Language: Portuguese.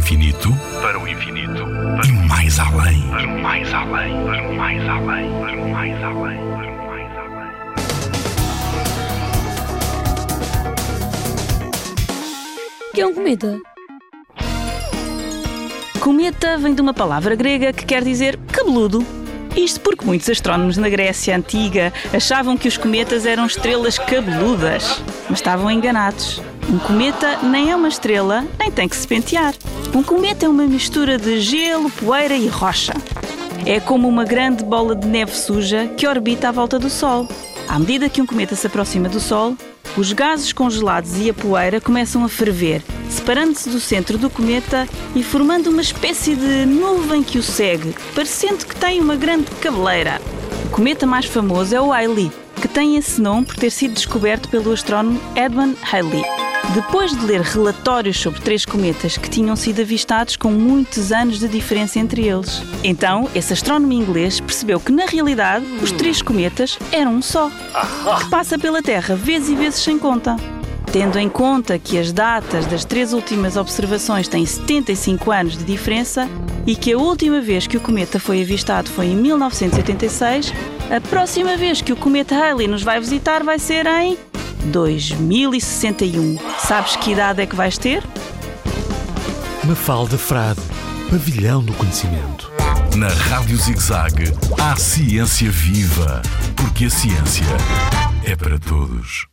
infinito, para o infinito, para e mais além, para o mais além, para o mais além, para o mais além, para o mais além. Que é um cometa? Cometa vem de uma palavra grega que quer dizer cabeludo. Isto porque muitos astrónomos na Grécia Antiga achavam que os cometas eram estrelas cabeludas, mas estavam enganados. Um cometa nem é uma estrela, nem tem que se pentear. Um cometa é uma mistura de gelo, poeira e rocha. É como uma grande bola de neve suja que orbita à volta do Sol. À medida que um cometa se aproxima do Sol, os gases congelados e a poeira começam a ferver, separando-se do centro do cometa e formando uma espécie de nuvem que o segue, parecendo que tem uma grande cabeleira. O cometa mais famoso é o Halley, que tem esse nome por ter sido descoberto pelo astrónomo Edmond Halley. Depois de ler relatórios sobre 3 cometas que tinham sido avistados com muitos anos de diferença entre eles. Então, esse astrónomo inglês percebeu que, na realidade, os 3 cometas eram um só, que passa pela Terra vezes e vezes sem conta. Tendo em conta que as datas das 3 últimas observações têm 75 anos de diferença e que a última vez que o cometa foi avistado foi em 1986, a próxima vez que o cometa Halley nos vai visitar vai ser em 2061. Sabes que idade é que vais ter? Mafalda Frade, Pavilhão do Conhecimento. Na Rádio ZigZag, há ciência viva, porque a ciência é para todos.